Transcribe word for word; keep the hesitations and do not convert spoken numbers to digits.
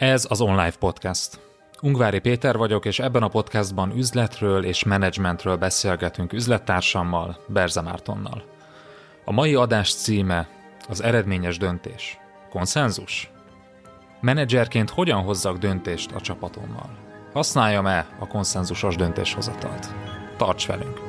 Ez az OnLife Podcast. Ungvári Péter vagyok, és ebben a podcastban üzletről és menedzsmentről beszélgetünk üzlettársammal, Berze Mártonnal. A mai adás címe az eredményes döntés. Konszenzus? Menedzserként hogyan hozzak döntést a csapatommal? Használjam-e a konszenzusos döntéshozatalt? Tarts velünk!